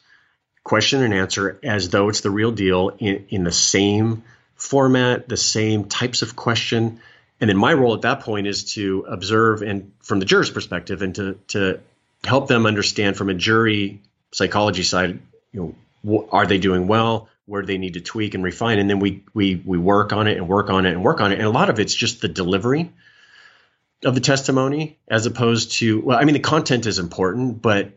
question and answer as though it's the real deal in, in the same format, the same types of question. And then my role at that point is to observe and from the juror's perspective and to, to help them understand from a jury psychology side, you know, wh- are they doing well? Where they need to tweak and refine. And then we, we, we work on it and work on it and work on it. And a lot of it's just the delivery of the testimony as opposed to, well, I mean, the content is important, but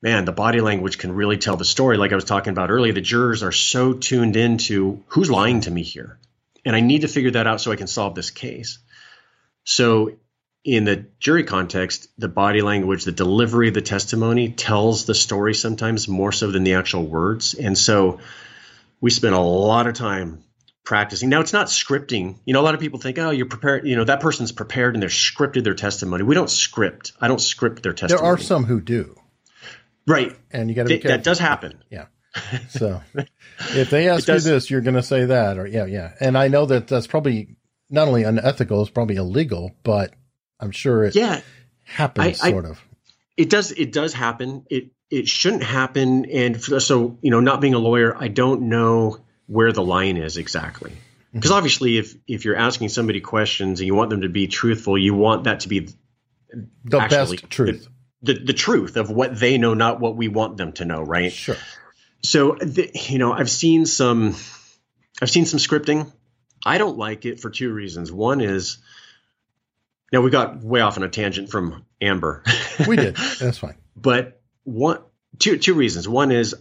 man, the body language can really tell the story. Like I was talking about earlier, the jurors are so tuned into who's lying to me here. And I need to figure that out so I can solve this case. So in the jury context, the body language, the delivery of the testimony tells the story sometimes more so than the actual words. And so we spend a lot of time practicing. Now, it's not scripting. You know, a lot of people think, oh, you're prepared. You know, that person's prepared and they're scripted their testimony. We don't script. I don't script their testimony. There are some who do. Right. And you got to be Th- careful. That does happen. Yeah. So if they ask you this, you're going to say that. Or yeah, yeah. And I know that that's probably not only unethical, it's probably illegal, but I'm sure it yeah, happens I, I, sort of. It does. It does happen. It, it shouldn't happen. And so, you know, not being a lawyer, I don't know where the line is exactly. Because mm-hmm. obviously if, if you're asking somebody questions and you want them to be truthful, you want that to be the best truth. The, the, the truth of what they know, not what we want them to know, right? Sure. So, the, you know, I've seen some I've seen some scripting. I don't like it for two reasons. One is – now, we got way off on a tangent from Amber. We did. That's fine. But one, two, two reasons. One is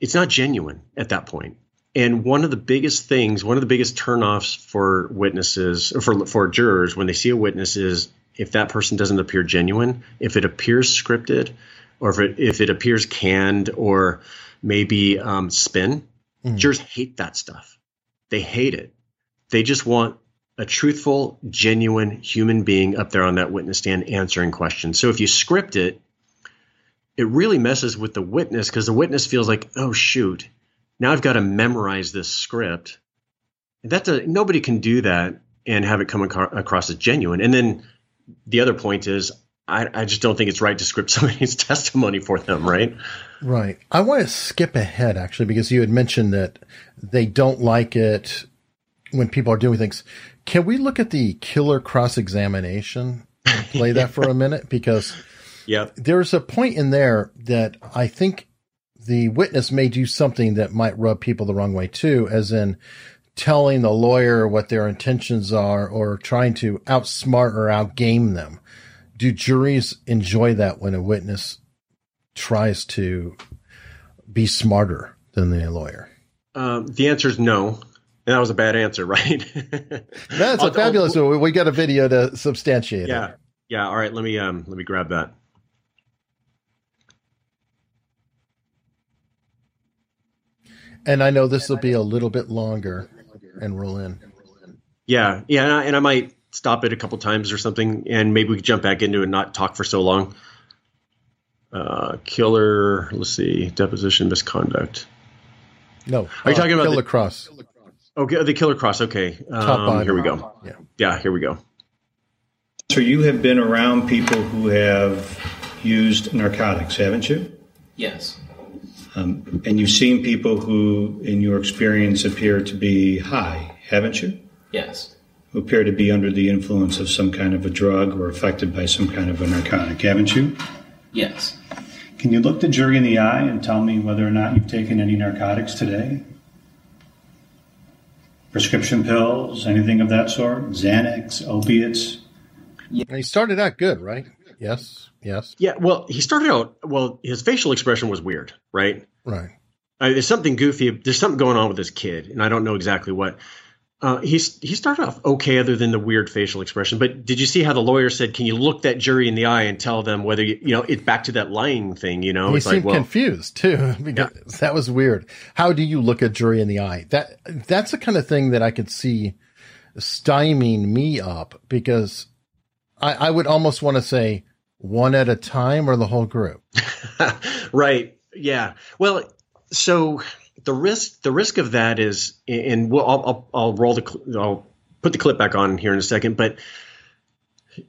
it's not genuine at that point. And one of the biggest things, one of the biggest turnoffs for witnesses – for for jurors when they see a witness is if that person doesn't appear genuine, if it appears scripted, or if it, if it appears canned or maybe um, spin. Mm. Jurors hate that stuff. They hate it. They just want a truthful, genuine human being up there on that witness stand answering questions. So if you script it, it really messes with the witness because the witness feels like, oh, shoot, now I've got to memorize this script. And that's a, nobody can do that and have it come ac- across as genuine. And then the other point is I, I just don't think it's right to script somebody's testimony for them, right? Right. I want to skip ahead, actually, because you had mentioned that they don't like it when people are doing things. Can we look at the killer cross-examination and play that for a minute? Because yeah, there's a point in there that I think the witness may do something that might rub people the wrong way too, as in telling the lawyer what their intentions are or trying to outsmart or outgame them. Do juries enjoy that when a witness tries to be smarter than the lawyer? Um, the answer is no. And that was a bad answer, right? That's a fabulous one. We got a video to substantiate yeah, it. Yeah. Yeah. All right. Let me um let me grab that. And I know this will be a little bit longer and roll in. Yeah. Yeah. And I, and I might stop it a couple times or something, and maybe we could jump back into it and not talk for so long. Uh, killer. Let's see. Deposition misconduct. No. Are uh, you talking about killer the, cross? Okay, the killer cross. Okay, um, here we go. Yeah. yeah, here we go. So you have been around people who have used narcotics, haven't you? Yes. Um, and you've seen people who, in your experience, appear to be high, haven't you? Yes. Who appear to be under the influence of some kind of a drug or affected by some kind of a narcotic, haven't you? Yes. Can you look the jury in the eye and tell me whether or not you've taken any narcotics today? Prescription pills, anything of that sort, Xanax, opiates. Yeah. He started out good, right? Yes, yes. Yeah, well, he started out, well, his facial expression was weird, right? Right. Uh, there's something goofy. There's something going on with this kid, and I don't know exactly what. Uh, he, he started off okay other than the weird facial expression, but did you see how the lawyer said, can you look that jury in the eye and tell them whether, you, you know, it's back to that lying thing, you know? He it's seemed like, well, confused, too, because yeah. That was weird. How do you look a jury in the eye? That That's the kind of thing that I could see stymieing me up, because I, I would almost want to say one at a time or the whole group. Right, yeah. Well, so... The risk, the risk of that is, and we'll, I'll, I'll, I'll roll the, I'll put the clip back on here in a second. But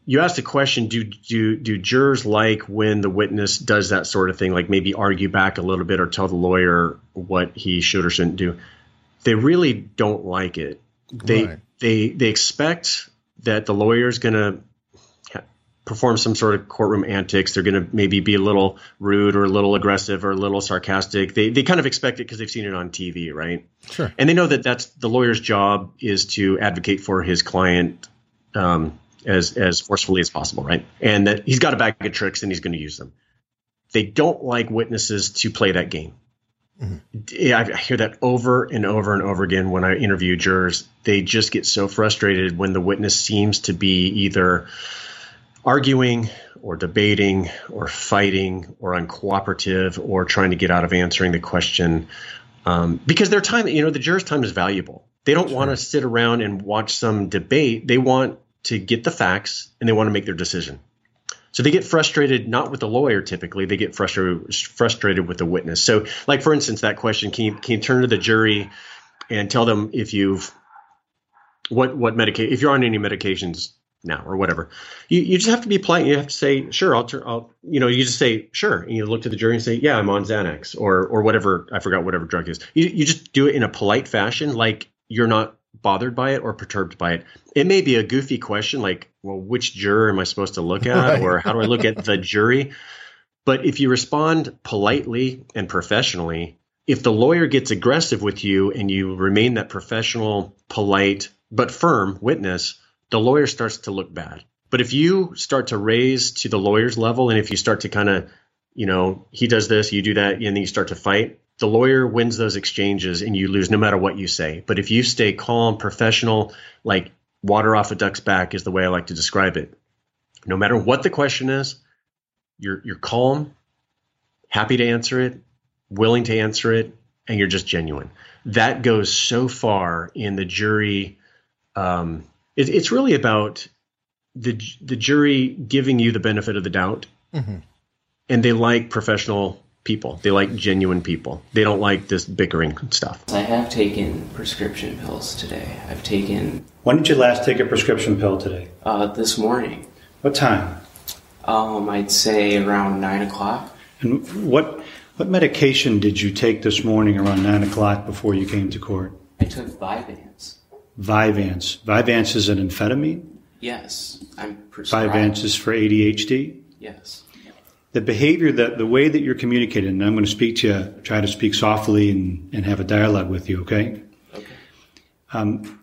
you asked the question: Do do do jurors like when the witness does that sort of thing, like maybe argue back a little bit or tell the lawyer what he should or shouldn't do? They really don't like it. They right. they they expect that the lawyer is going to perform some sort of courtroom antics. They're going to maybe be a little rude or a little aggressive or a little sarcastic. They they kind of expect it because they've seen it on T V, right? Sure. And they know that that's the lawyer's job is to advocate for his client um, as as forcefully as possible, right? And that he's got a bag of tricks and he's going to use them. They don't like witnesses to play that game. Mm-hmm. I hear that over and over and over again when I interview jurors. They just get so frustrated when the witness seems to be either arguing or debating or fighting or uncooperative or trying to get out of answering the question um, because their time, you know, the juror's time is valuable. They don't want to sit around and watch some debate. They want to get the facts and they want to make their decision. So they get frustrated, not with the lawyer typically, they get frustrated, frustrated with the witness. So like, for instance, that question, can you, can you turn to the jury and tell them if you've, what, what medication, if you're on any medications, now or whatever. You you just have to be polite. You have to say, sure, I'll, tur- I'll, you know, you just say, sure. And you look to the jury and say, yeah, I'm on Xanax or, or whatever. I forgot whatever drug is. You, you just do it in a polite fashion. Like you're not bothered by it or perturbed by it. It may be a goofy question. Like, well, which juror am I supposed to look at? Right. Or how do I look at the jury? But if you respond politely and professionally, if the lawyer gets aggressive with you and you remain that professional, polite, but firm witness, the lawyer starts to look bad. But if you start to raise to the lawyer's level, and if you start to kind of, you know, he does this, you do that, and then you start to fight, the lawyer wins those exchanges and you lose no matter what you say. But if you stay calm, professional, like water off a duck's back is the way I like to describe it. No matter what the question is, you're you're calm, happy to answer it, willing to answer it, and you're just genuine. That goes so far in the jury. Um, it, it's really about the the jury giving you the benefit of the doubt, mm-hmm. and they like professional people. They like genuine people. They don't like this bickering stuff. I have taken prescription pills today. I've taken... When did you last take a prescription pill today? Uh, this morning. What time? Um, I'd say around nine o'clock. And what... What medication did you take this morning around nine o'clock before you came to court? I took Vyvanse. Vyvanse. Vyvanse is an amphetamine? Yes. I'm prescribed. Vyvanse is for A D H D? Yes. The behavior, that the way that you're communicating, and I'm going to speak to you, try to speak softly and, and have a dialogue with you, okay? Okay. Um,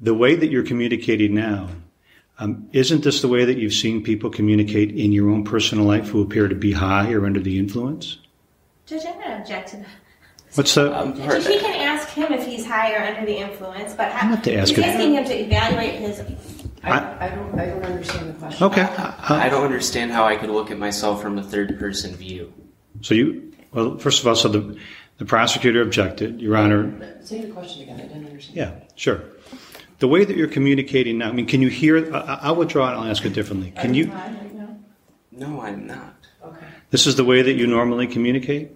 the way that you're communicating now, um, isn't this the way that you've seen people communicate in your own personal life who appear to be high or under the influence? Judge, I'm going to object to that. What's that? Um, Judge, he can ask him if he's high or under the influence, but how, to ask he's him. asking him to evaluate his... I, I, I, don't, I don't understand the question. Okay. Uh, I don't understand how I could look at myself from a third-person view. So you... Well, first of all, so the, the prosecutor objected, Your Honor... Say your question again. I didn't understand. Yeah, sure. The way that you're communicating now, I mean, can you hear... Uh, I'll withdraw it. I'll ask it differently. Can Are you... you high right now? No, I'm not. Okay. This is the way that you normally communicate?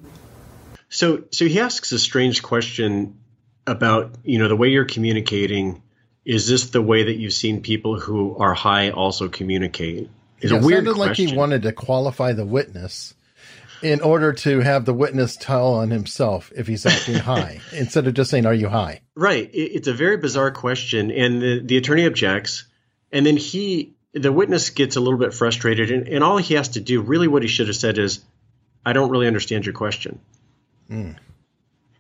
So so he asks a strange question about, you know, the way you're communicating. Is this the way that you've seen people who are high also communicate? It's yeah, a weird question. It sounded like he wanted to qualify the witness in order to have the witness tell on himself if he's acting high instead of just saying, are you high? Right. It, it's a very bizarre question. And the, the attorney objects. And then he... The witness gets a little bit frustrated, and, and all he has to do, really what he should have said is, I don't really understand your question. Mm.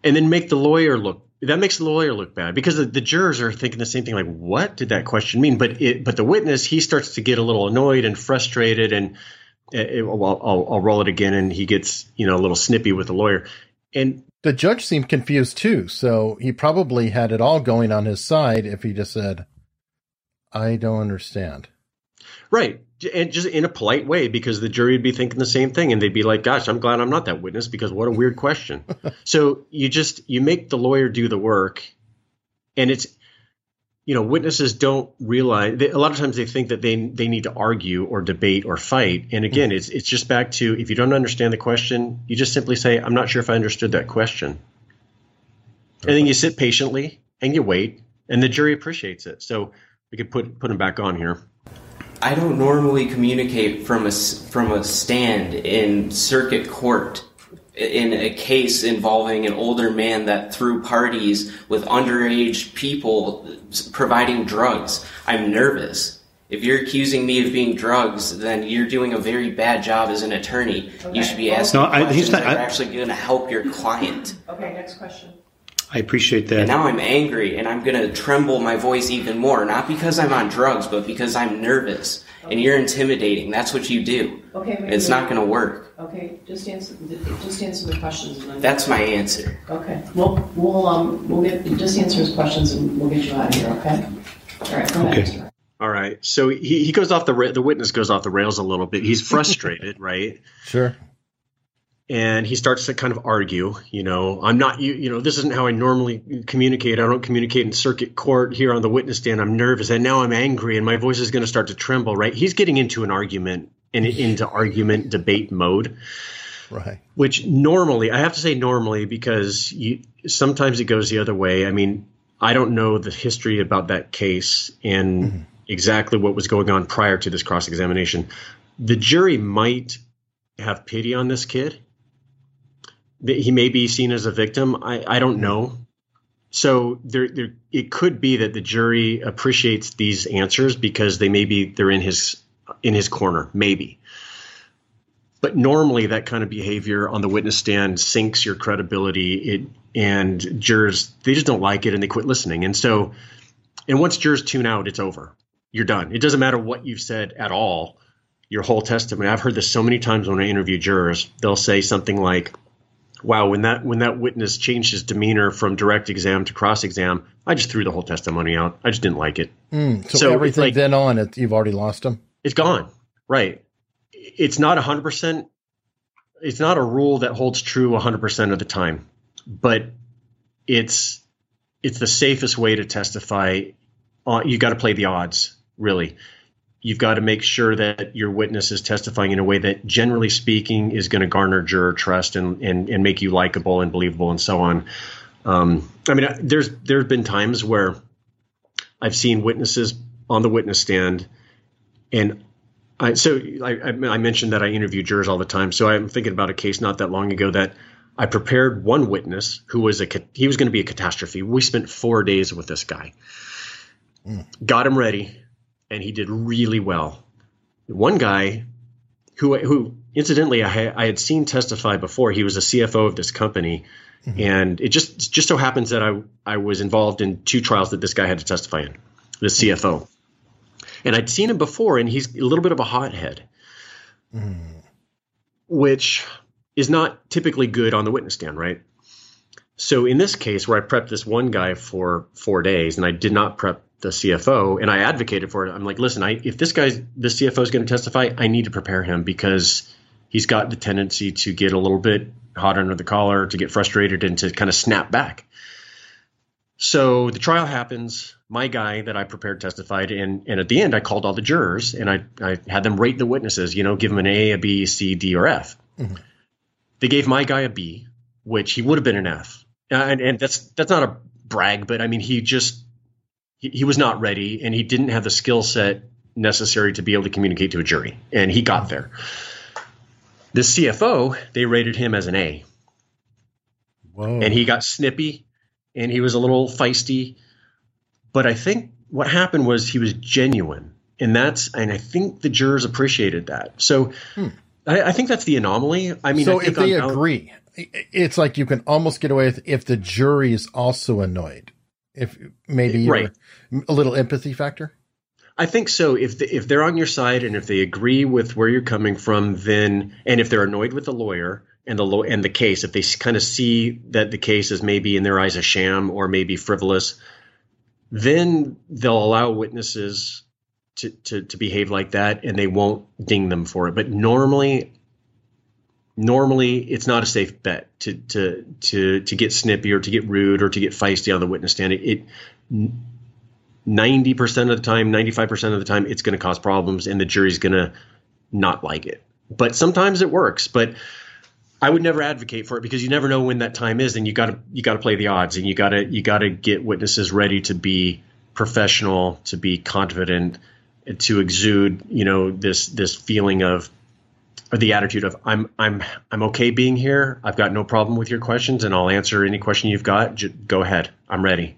And then make the lawyer look – that makes the lawyer look bad because the, the jurors are thinking the same thing, like what did that question mean? But it, but the witness, he starts to get a little annoyed and frustrated, and it, well, I'll, I'll roll it again, and he gets, you know, a little snippy with the lawyer. And the judge seemed confused too, so he probably had it all going on his side if he just said, I don't understand. Right. And just in a polite way, because the jury would be thinking the same thing and they'd be like, gosh, I'm glad I'm not that witness because what a weird question. So you just you make the lawyer do the work, and it's, you know, witnesses don't realize they, a lot of times they think that they they need to argue or debate or fight. And again, mm-hmm. it's it's just back to if you don't understand the question, you just simply say, I'm not sure if I understood that question. Okay. And then you sit patiently and you wait, and the jury appreciates it. So we could put put them back on here. I don't normally communicate from a, from a stand in circuit court in a case involving an older man that threw parties with underage people providing drugs. I'm nervous. If you're accusing me of being drugs, then you're doing a very bad job as an attorney. Okay. You should be asking no, questions I, he's not, that are I, actually going to help your client. Okay, next question. I appreciate that. And now I'm angry, and I'm going to tremble my voice even more, not because I'm on drugs, but because I'm nervous, okay. And you're intimidating. That's what you do. Okay, wait, it's wait. not going to work. Okay, just answer just answer the questions. And then That's my answer. Okay, we'll, we'll, um, we'll get, just answer his questions, and we'll get you out of here, okay? All right, go okay. ahead. All right, so he, he goes off the ra- the witness goes off the rails a little bit. He's frustrated, right? Sure. And he starts to kind of argue, you know, I'm not, you, you know, this isn't how I normally communicate. I don't communicate in circuit court here on the witness stand. I'm nervous, and now I'm angry, and my voice is going to start to tremble, right? He's getting into an argument and into argument debate mode, right? Which normally, I have to say normally, because you, sometimes it goes the other way. I mean, I don't know the history about that case, and mm-hmm. exactly what was going on prior to this cross-examination. The jury might have pity on this kid. He may be seen as a victim. I, I don't know. So there, there, it could be that the jury appreciates these answers because they maybe they're in his in his corner, maybe. But normally that kind of behavior on the witness stand sinks your credibility. It and jurors, they just don't like it and they quit listening. And so and once jurors tune out, it's over. You're done. It doesn't matter what you've said at all. Your whole testimony. I've heard this so many times when I interview jurors. They'll say something like, wow, when that when that witness changed his demeanor from direct exam to cross exam, I just threw the whole testimony out. I just didn't like it. Mm, so, so everything like, then on, it, you've already lost him. It's gone. Right. It's not one hundred percent. It's not a rule that holds true one hundred percent of the time, but it's it's the safest way to testify. Uh, you got to play the odds, really. You've got to make sure that your witness is testifying in a way that, generally speaking, is going to garner juror trust and and, and make you likable and believable and so on. Um, I mean, there's there have been times where I've seen witnesses on the witness stand, and I, so I, I mentioned that I interview jurors all the time. So I'm thinking about a case not that long ago that I prepared one witness who was a he was going to be a catastrophe. We spent four days with this guy, mm. got him ready. And he did really well. One guy who, who incidentally, I, I had seen testify before. He was a C F O of this company. Mm-hmm. And it just just so happens that I, I was involved in two trials that this guy had to testify in, the C F O. And I'd seen him before, and he's a little bit of a hothead, mm. which is not typically good on the witness stand, right? So in this case where I prepped this one guy for four days, and I did not prep the C F O, and I advocated for it. I'm like, listen, I, if this guy's the C F O is going to testify, I need to prepare him because he's got the tendency to get a little bit hot under the collar, to get frustrated, and to kind of snap back. So the trial happens. My guy that I prepared testified, and and at the end, I called all the jurors and I I had them rate the witnesses. You know, give them an A, a B, C, D, or F. Mm-hmm. They gave my guy a B, which he would have been an F, and and that's that's not a brag, but I mean he just. He was not ready, and he didn't have the skill set necessary to be able to communicate to a jury, and he got there. The C F O, they rated him as an A. Whoa. And he got snippy, and he was a little feisty. But I think what happened was he was genuine, and that's and I think the jurors appreciated that. So hmm. I, I think that's the anomaly. I mean, so I think if they I'm, agree, it's like you can almost get away with if the jury is also annoyed. If maybe right. a little empathy factor? I think so. If the, if they're on your side and if they agree with where you're coming from, then and if they're annoyed with the lawyer and the law and the case, if they kind of see that the case is maybe in their eyes a sham or maybe frivolous, then they'll allow witnesses to, to, to behave like that and they won't ding them for it. But normally Normally, it's not a safe bet to to to to get snippy or to get rude or to get feisty on the witness stand. It, it ninety percent of the time, ninety-five percent of the time, it's going to cause problems and the jury's going to not like it. But sometimes it works. But I would never advocate for it because you never know when that time is, and you got to you got to play the odds, and you got to you got to get witnesses ready to be professional, to be confident, to exude, you know, this this feeling of. Or the attitude of I'm I'm I'm okay being here. I've got no problem with your questions, and I'll answer any question you've got. J- go ahead, I'm ready.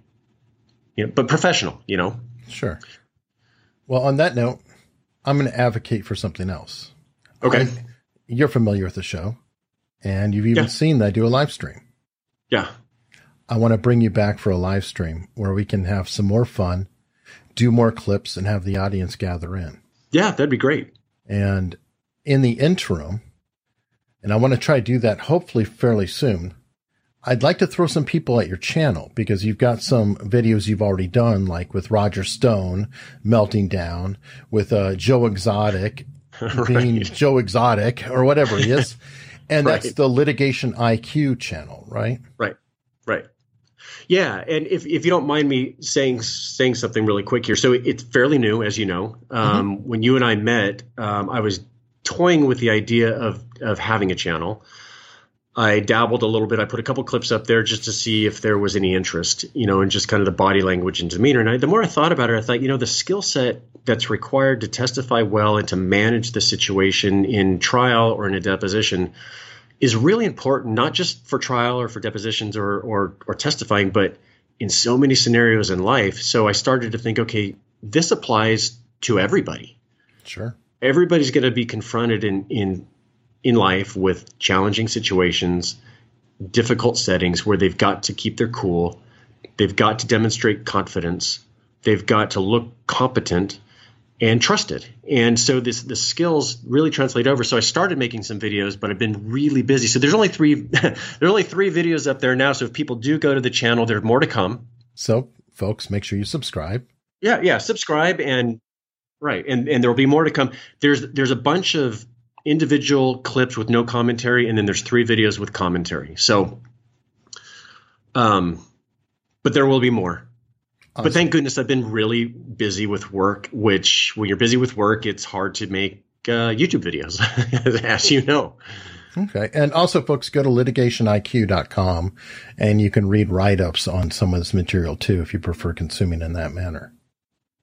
You know, but professional, you know. Sure. Well, on that note, I'm going to advocate for something else. Okay. I, you're familiar with the show, and you've even yeah. seen that I do a live stream. Yeah. I want to bring you back for a live stream where we can have some more fun, do more clips, and have the audience gather in. Yeah, that'd be great. And. In the interim, and I want to try to do that hopefully fairly soon, I'd like to throw some people at your channel because you've got some videos you've already done, like with Roger Stone melting down, with uh, Joe Exotic right. being Joe Exotic or whatever he is. And right. that's the Litigation I Q channel, right? Right, right. Yeah, and if if you don't mind me saying saying something really quick here. So it's fairly new, as you know. Um, mm-hmm. When you and I met, um, I was – toying with the idea of, of having a channel. I dabbled a little bit. I put a couple clips up there just to see if there was any interest, you know, and just kind of the body language and demeanor. And I, the more I thought about it, I thought, you know, the skill set that's required to testify well and to manage the situation in trial or in a deposition is really important, not just for trial or for depositions or or, or testifying, but in so many scenarios in life. So I started to think, okay, this applies to everybody. Sure. Everybody's going to be confronted in in in life with challenging situations, difficult settings where they've got to keep their cool. They've got to demonstrate confidence. They've got to look competent and trusted. And so this, the skills really translate over. So I started making some videos, but I've been really busy. So there's only three, there are only three videos up there now. So if people do go to the channel, there's more to come. So folks, make sure you subscribe. Yeah. Yeah. Subscribe and right. And, and there'll be more to come. There's, there's a bunch of individual clips with no commentary, and then there's three videos with commentary. So, um, but there will be more. Awesome. But thank goodness I've been really busy with work, which when you're busy with work, it's hard to make uh, YouTube videos, as you know. Okay. And also, folks, go to litigation I Q dot com, and you can read write-ups on some of this material, too, if you prefer consuming in that manner.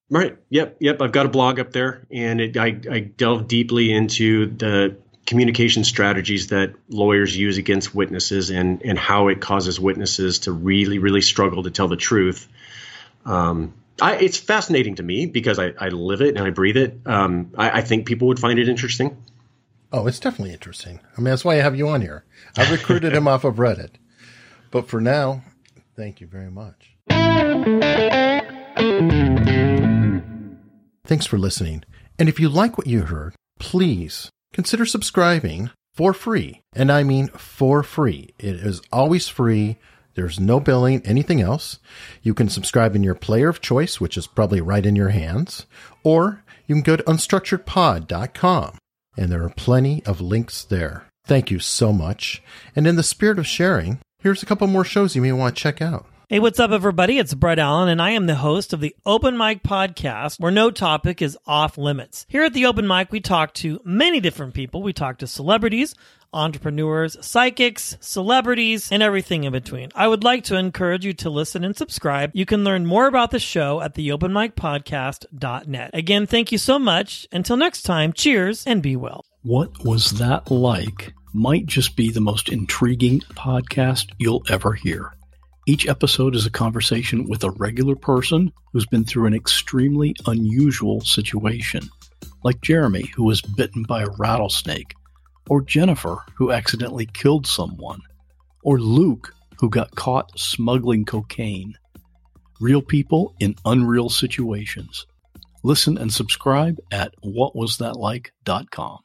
Right. Yep. Yep. I've got a blog up there, and it, I, I delve deeply into the communication strategies that lawyers use against witnesses and, and how it causes witnesses to really, really struggle to tell the truth. Um, I, it's fascinating to me because I, I live it and I breathe it. Um, I, I think people would find it interesting. Oh, it's definitely interesting. I mean, that's why I have you on here. I recruited him off of Reddit. But for now, thank you very much. Thanks for listening. And if you like what you heard, please consider subscribing for free. And I mean for free. It is always free. There's no billing, anything else. You can subscribe in your player of choice, which is probably right in your hands. Or you can go to unstructured pod dot com. And there are plenty of links there. Thank you so much. And in the spirit of sharing, here's a couple more shows you may want to check out. Hey, what's up, everybody? It's Brett Allen, and I am the host of the Open Mic Podcast, where no topic is off limits. Here at the Open Mic, we talk to many different people. We talk to celebrities, entrepreneurs, psychics, celebrities, and everything in between. I would like to encourage you to listen and subscribe. You can learn more about the show at the open mic podcast dot net. Again, thank you so much. Until next time, cheers and be well. What Was That Like? Might just be the most intriguing podcast you'll ever hear. Each episode is a conversation with a regular person who's been through an extremely unusual situation, like Jeremy, who was bitten by a rattlesnake, or Jennifer, who accidentally killed someone, or Luke, who got caught smuggling cocaine. Real people in unreal situations. Listen and subscribe at what was that like dot com.